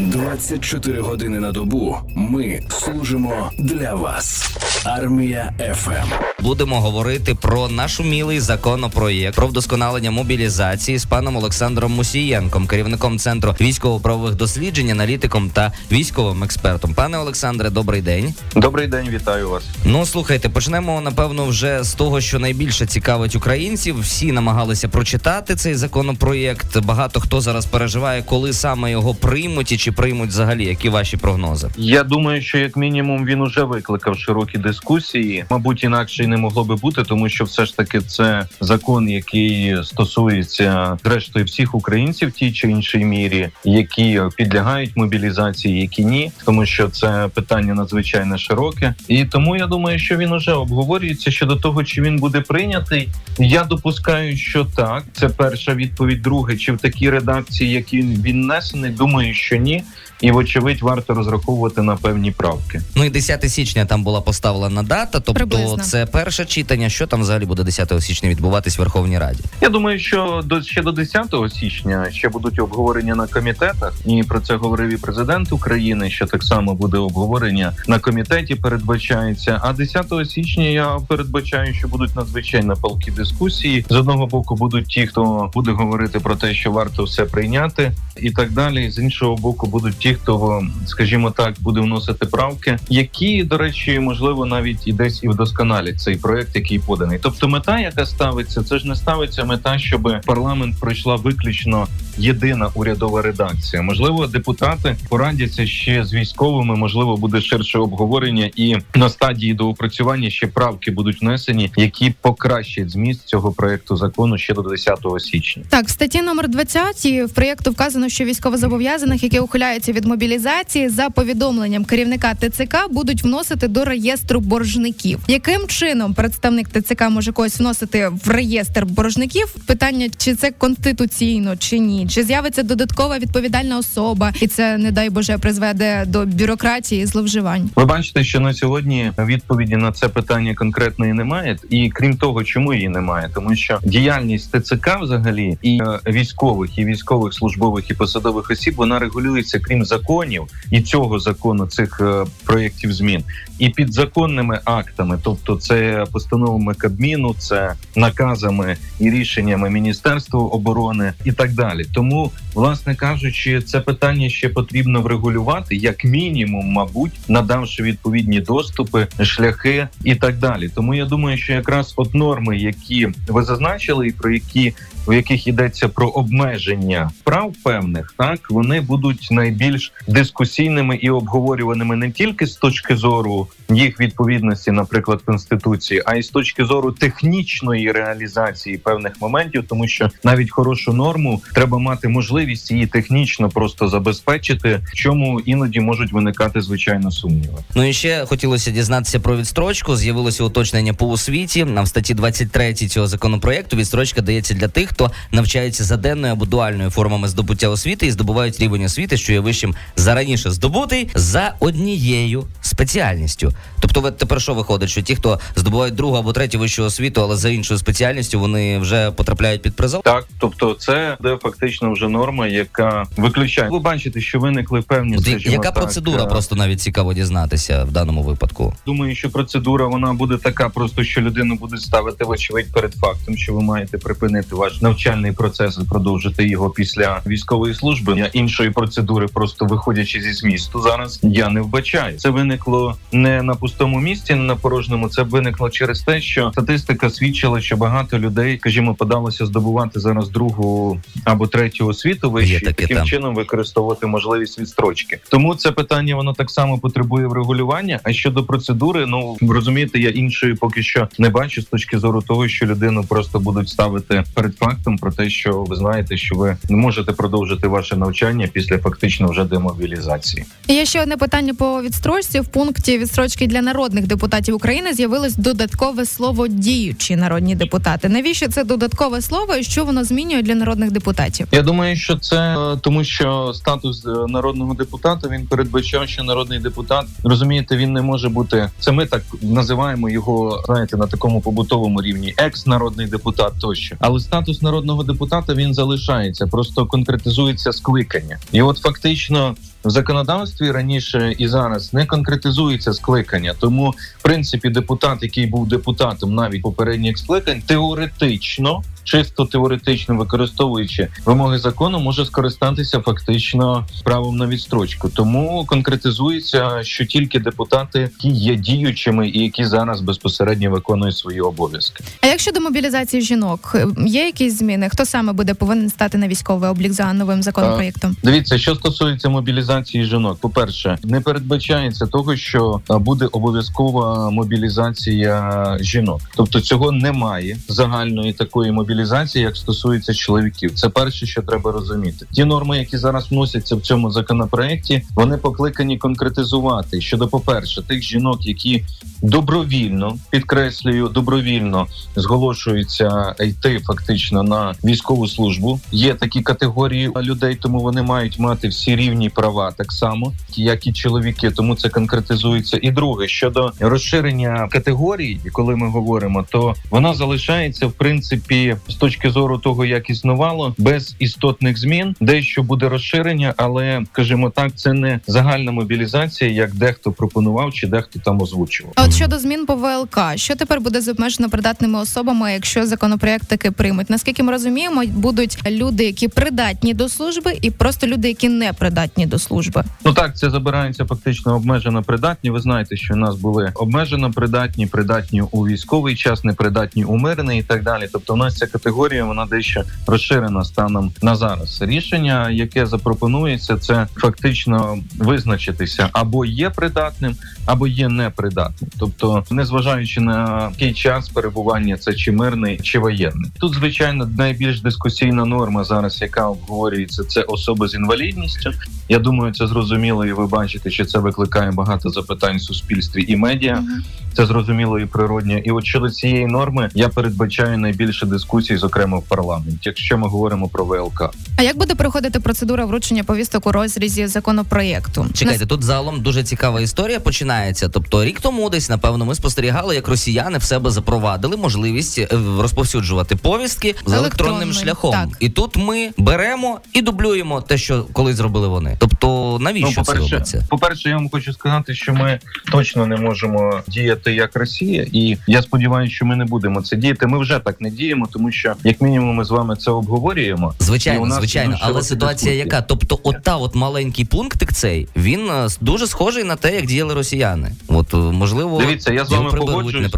24 години на добу ми служимо для вас. Армія FM. Будемо говорити про нашумілий законопроєкт про вдосконалення мобілізації з паном Олександром Мусієнком, керівником Центру військово-правових досліджень, аналітиком та військовим експертом. Пане Олександре, добрий день. Добрий день, вітаю вас. Ну, слухайте, почнемо, напевно, вже з того, що найбільше цікавить українців. Всі намагалися прочитати цей законопроєкт. Багато хто зараз переживає, коли саме його приймуть і чи приймуть взагалі. Які ваші прогнози? Я думаю, що як мінімум він уже викликав широкі дискусії. Мабуть, інакше не могло би бути, тому що все ж таки це закон, який стосується зрештою всіх українців в тій чи іншій мірі, які підлягають мобілізації, які ні, тому що це питання надзвичайно широке. І тому я думаю, що він уже обговорюється щодо того, чи він буде прийнятий. Я допускаю, що так. Це перша відповідь. Друге, чи в такій редакції, які він внесений, думаю, що ні. І вочевидь варто розраховувати на певні правки. Ну і 10 січня там була поставлена дата, тобто приблизно. Це перше читання. Що там взагалі буде 10 січня відбуватись в Верховній Раді? Я думаю, що ще до 10 січня ще будуть обговорення на комітетах. І про це говорив і президент України, що так само буде обговорення на комітеті, передбачається. А 10 січня я передбачаю, що будуть надзвичайно палкі дискусії. З одного боку будуть ті, хто буде говорити про те, що варто все прийняти і так далі. З іншого боку будуть ті, хто, скажімо так, буде вносити правки, які, до речі, можливо, навіть і десь і вдосконалять цей проект, який поданий. Тобто мета, яка ставиться, це ж не ставиться мета, щоб парламент пройшла виключно єдина урядова редакція. Можливо, депутати порадяться ще з військовими, можливо, буде ширше обговорення і на стадії доопрацювання ще правки будуть внесені, які покращать зміст цього проекту закону ще до 10 січня. Так, в статті номер 20 в проєкту вказано, що військовозобов'язаних, які ухиляються від мобілізації, за повідомленням керівника ТЦК будуть вносити до реєстру боржників. Яким чином представник ТЦК може когось вносити в реєстр боржників? Питання, чи це конституційно, чи ні? Чи з'явиться додаткова відповідальна особа? І це, не дай Боже, призведе до бюрократії і зловживань? Ви бачите, що на сьогодні відповіді на це питання конкретної немає. І крім того, чому її немає? Тому що діяльність ТЦК взагалі і військових, і військових службових, і посадових осіб, вона регулюється, крім законів і цього закону, цих проєктів змін, і підзаконними актами, тобто це постановами Кабміну, це наказами і рішеннями Міністерства оборони і так далі. Тому, власне кажучи, це питання ще потрібно врегулювати, як мінімум, мабуть, надавши відповідні доступи, шляхи і так далі. Тому я думаю, що якраз от норми, які ви зазначили, і про які, в яких йдеться про обмеження прав певних, так, вони будуть найбільш дискусійними і обговорюваними не тільки з точки зору їх відповідності, наприклад, Конституції, а й з точки зору технічної реалізації певних моментів, тому що навіть хорошу норму треба мати можливість її технічно просто забезпечити, в чому іноді можуть виникати, звичайно, сумніви. Ну і ще хотілося дізнатися про відстрочку. З'явилося уточнення по освіті. В статті 23 цього законопроєкту відстрочка дається для тих, хто навчається за денною або дуальною формами здобуття освіти і здобувають рівень освіти, що є вищим за раніше здобутий, за однією спеціальністю. Тобто тепер що виходить, що ті, хто здобувають другу або третю вищу освіту, але за іншою спеціальністю, вони вже потрапляють під призов? Так, тобто це де фактично вже норма, яка виключає. Ви бачите, що виникли певні... Яка процедура, просто навіть цікаво дізнатися в даному випадку? Думаю, що процедура, вона буде така просто, що людину будуть ставити вочевидь перед фактом, що ви маєте припинити ваш навчальний процес і продовжити його після військової служби. Я іншої процедури, просто виходячи зі змісту, зараз я не вбачаю. Це виникло не на пустому місці, не на порожньому, це виникло через те, що статистика свідчила, що багато людей, скажімо, подалося здобувати зараз другу або третю освіту вищу, таким чином використовувати можливість відстрочки. Тому це питання, воно так само потребує врегулювання. А щодо процедури, ну, розумієте, я іншої поки що не бачу з точки зору того, що людину просто будуть ставити перед фактом про те, що ви знаєте, що ви не можете продовжити ваше навчання після фактично вже демобілізації. Є ще одне питання по відстрочці. В пункті відстрочки для народних депутатів України з'явилось додаткове слово «діючі народні депутати». Навіщо це додаткове слово і що воно змінює для народних депутатів? Я думаю, що це тому, що статус народного депутата, він передбачав, що народний депутат, розумієте, він не може бути, це ми так називаємо його, знаєте, на такому побутовому рівні, екс-народний депутат тощо. Але статус народного депутата, він залишається, просто конкретизується скликання. І от фактично в законодавстві раніше і зараз не конкретизується скликання. Тому, в принципі, депутат, який був депутатом навіть попередніх скликань, теоретично, чисто теоретично використовуючи вимоги закону, може скористатися фактично правом на відстрочку. Тому конкретизується, що тільки депутати, які є діючими і які зараз безпосередньо виконують свої обов'язки. А як щодо мобілізації жінок? Є якісь зміни? Хто саме буде повинен стати на військовий облік за новим законопроєктом? Дивіться, що стосується мобілізації жінок. По-перше, не передбачається того, що буде обов'язкова мобілізація жінок. Тобто цього немає, загальної такої мобілізації, як стосується чоловіків. Це перше, що треба розуміти. Ті норми, які зараз вносяться в цьому законопроєкті, вони покликані конкретизувати щодо, по-перше, тих жінок, які добровільно, підкреслюю, добровільно зголошуються йти фактично на військову службу. Є такі категорії людей, тому вони мають мати всі рівні права так само, як і чоловіки, тому це конкретизується. І друге, щодо розширення категорій, коли ми говоримо, то вона залишається, в принципі, з точки зору того, як існувало, без істотних змін. Дещо буде розширення, але, скажімо так, це не загальна мобілізація, як дехто пропонував чи дехто там озвучував. А от щодо змін по ВЛК, що тепер буде з обмежено придатними особами, якщо законопроєкт таки приймуть? Наскільки ми розуміємо, будуть люди, які придатні до служби, і просто люди, які не придатні до служби. Ну так, це забирається фактично обмежено придатні. Ви знаєте, що у нас були обмежено придатні, придатні у військовий час, непридатні у мирний і так далі. Тобто у нас ця категорія, вона дещо розширена станом на зараз. Рішення, яке запропонується, це фактично визначитися або є придатним, або є непридатним. Тобто, незважаючи на який час перебування, це чи мирний, чи воєнний. Тут, звичайно, найбільш дискусійна норма зараз, яка обговорюється, це особи з інвалідністю. Я думаю, це зрозуміло, і ви бачите, що це викликає багато запитань в суспільстві і медіа. Це зрозуміло і природне. І от щодо цієї норми я передбачаю найбільше дискусій, зокрема в парламенті, якщо ми говоримо про ВЛК. А як буде проходити процедура вручення повісток у розрізі законопроєкту? Чекайте, тут залом дуже цікава історія починається. Тобто рік тому десь, напевно, ми спостерігали, як росіяни в себе запровадили можливість розповсюджувати повістки з електронним шляхом. Так. І тут ми беремо і дублюємо те, що колись зробили вони. Тобто навіщо це робиться? По-перше, я вам хочу сказати, що ми точно не можемо діяти як Росія, і я сподіваюся, що ми не будемо це діяти. Ми вже так не діємо, тому що, як мінімум, ми з вами це обговорюємо. Звичайно. Але ситуація яка? Тобто, от маленький пунктик цей, він дуже схожий на те, як діяли росіяни. От, можливо, дивіться, я з вами погоджуюсь,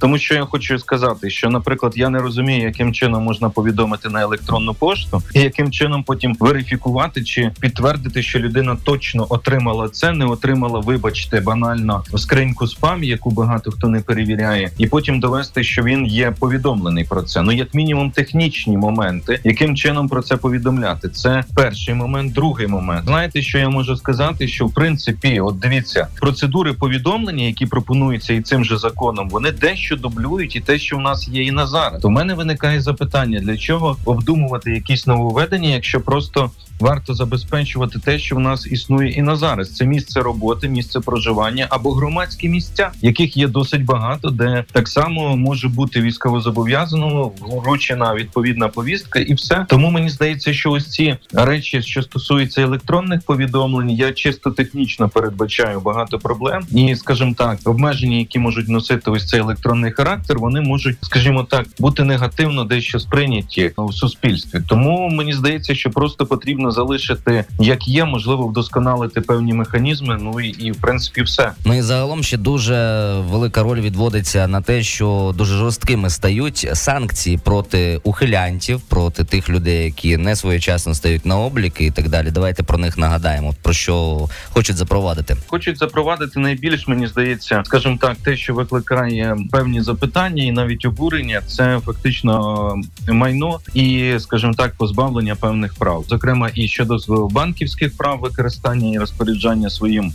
тому що я хочу сказати, що, наприклад, я не розумію, яким чином можна повідомити на електронну пошту, і яким чином потім верифікувати чи підтвердити, що людина точно отримала це, не отримала, вибачте, банально, в скриньку спам, яку багато хто не перевіряє, і потім довести, що він є повідомлений про це. Ну, як мінімум, технічні моменти, яким чином про це повідомляти. Це перший момент. Другий момент. Знаєте, що я можу сказати? Що, в принципі, от дивіться, процедури повідомлення, які пропонуються і цим же законом, вони дещо дублюють і те, що в нас є і на зараз. То в мене виникає запитання, для чого обдумувати якісь нововведення, якщо просто варто забезпечувати те, що в нас існує і на зараз. Це місце роботи, місце проживання або громадські місця, яких є досить багато, де так само може бути військовозобов'язаному вручена відповідна повістка і все. Тому мені здається, що ось ці речі, що стосуються електронних повідомлень, я чисто технічно передбачаю багато проблем. І, скажімо так, обмеження, які можуть носити ось цей електронний характер, вони можуть, скажімо так, бути негативно дещо сприйняті в суспільстві. Тому мені здається, що просто потрібно залишити, як є, можливо, вдосконалити певні механізми, ну і в принципі все. Ну і загалом ще дуже велика роль відводиться на те, що дуже жорсткими стають санкції проти ухилянтів, проти тих людей, які не своєчасно стають на обліки і так далі. Давайте про них нагадаємо, про що хочуть запровадити. Хочуть запровадити найбільш, мені здається, скажімо так, те, що викликає певні запитання і навіть обурення, це фактично майно і, скажімо так, позбавлення певних прав. Зокрема, і щодо банківських прав використання і розпоряджання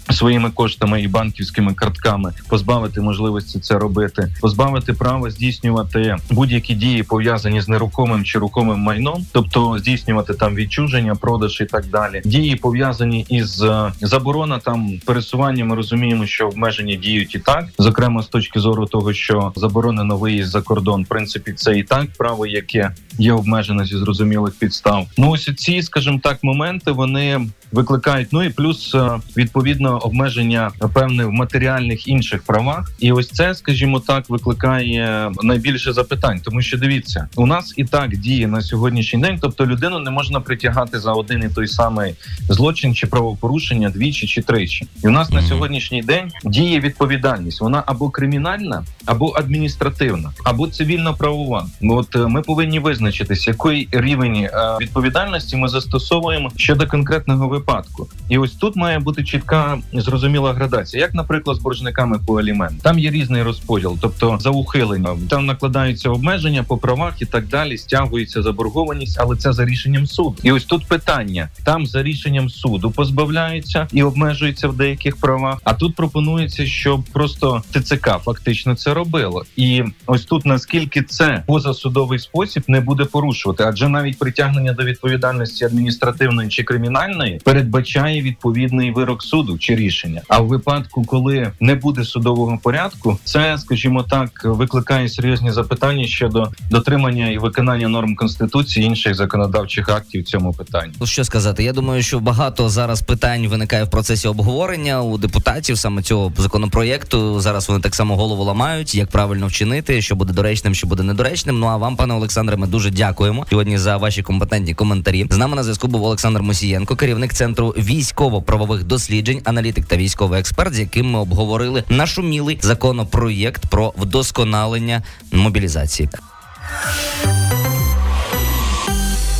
своїми коштами і банківськими картками, позбавити можливості це робити, позбавити права здійснювати будь-які дії, пов'язані з нерухомим чи рухомим майном, тобто здійснювати там відчуження, продаж і так далі. Дії, пов'язані із заборона там пересування, ми розуміємо, що обмеження діють і так, зокрема з точки зору того, що заборонено виїзд за кордон, в принципі, це і так право, яке є обмежено зі зрозумілих підстав. Ну ось ці, скажімо так, так моменти вони викликають. Ну і плюс відповідно обмеження певне в матеріальних інших правах. І ось це, скажімо так, викликає найбільше запитань, тому що дивіться, у нас і так діє на сьогоднішній день, тобто людину не можна притягати за один і той самий злочин чи правопорушення двічі чи тричі. І у нас на сьогоднішній день діє відповідальність. Вона або кримінальна, або адміністративна, або цивільно-правова. От ми повинні визначитися, який рівень відповідальності ми застосовуємо щодо конкретного випадку. І ось тут має бути чітка, зрозуміла градація. Як, наприклад, з боржниками по аліментам. Там є різний розподіл, тобто за ухилення. Там накладаються обмеження по правах і так далі, стягується заборгованість, але це за рішенням суду. І ось тут питання. Там за рішенням суду позбавляються і обмежуються в деяких правах. А тут пропонується, щоб просто ТЦК фактично це робило. І ось тут, наскільки це позасудовий спосіб не буде порушувати. Адже навіть притягнення до відповідальності адміністративної чи кримінальної передбачає відповідний вирок суду чи рішення. А в випадку, коли не буде судового порядку, це, скажімо так, викликає серйозні запитання щодо дотримання і виконання норм Конституції, інших законодавчих актів в цьому питанні. Що сказати? Я думаю, що багато зараз питань виникає в процесі обговорення у депутатів саме цього законопроєкту. Зараз вони так само голову ламають, як правильно вчинити, що буде доречним, що буде недоречним. Ну а вам, пане Олександре, ми дуже дякуємо сьогодні за ваші компетентні коментарі. З нами на зв'язку був Олександр Мусієнко, керівник Центру військово-правових досліджень, аналітик та військовий експерт, з яким ми обговорили нашумілий законопроєкт про вдосконалення мобілізації.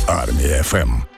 Армія ФМ.